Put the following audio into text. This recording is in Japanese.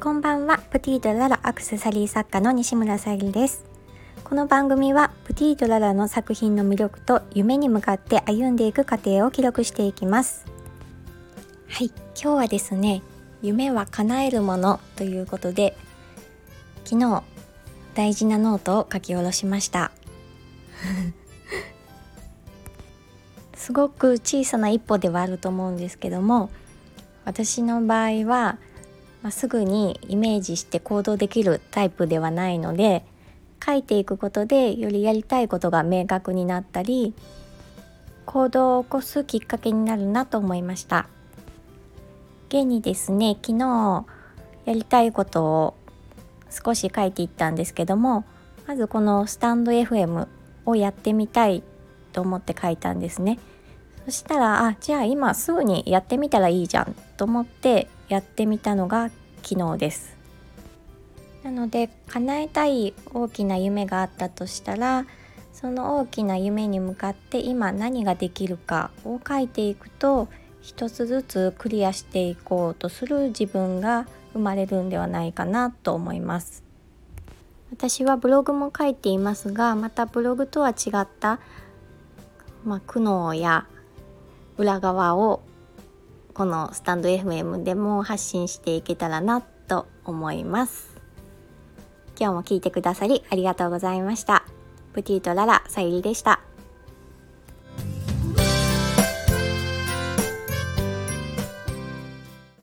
こんばんは。プティ・ド・ララアクセサリー作家の西村さゆりです。この番組はプティ・ド・ララの作品の魅力と夢に向かって歩んでいく過程を記録していきます。はい、今日はですね、夢は叶えるものということで、昨日大事なノートを書き下ろしましたすごく小さな一歩ではあると思うんですけども、私の場合はすぐにイメージして行動できるタイプではないので、書いていくことでよりやりたいことが明確になったり、行動を起こすきっかけになるなと思いました。現にですね、昨日やりたいことを少し書いていったんですけども、まずこのスタンド FM をやってみたいと思って書いたんですね。そしたら、じゃあ今すぐにやってみたらいいじゃんと思ってやってみたのが昨日です。なので、叶えたい大きな夢があったとしたら、その大きな夢に向かって今何ができるかを書いていくと、一つずつクリアしていこうとする自分が生まれるんではないかなと思います。私はブログも書いていますが、またブログとは違った、苦悩や裏側をこのスタンド FM でも発信していけたらなと思います。今日も聞いてくださりありがとうございました。プティとララさゆりでした。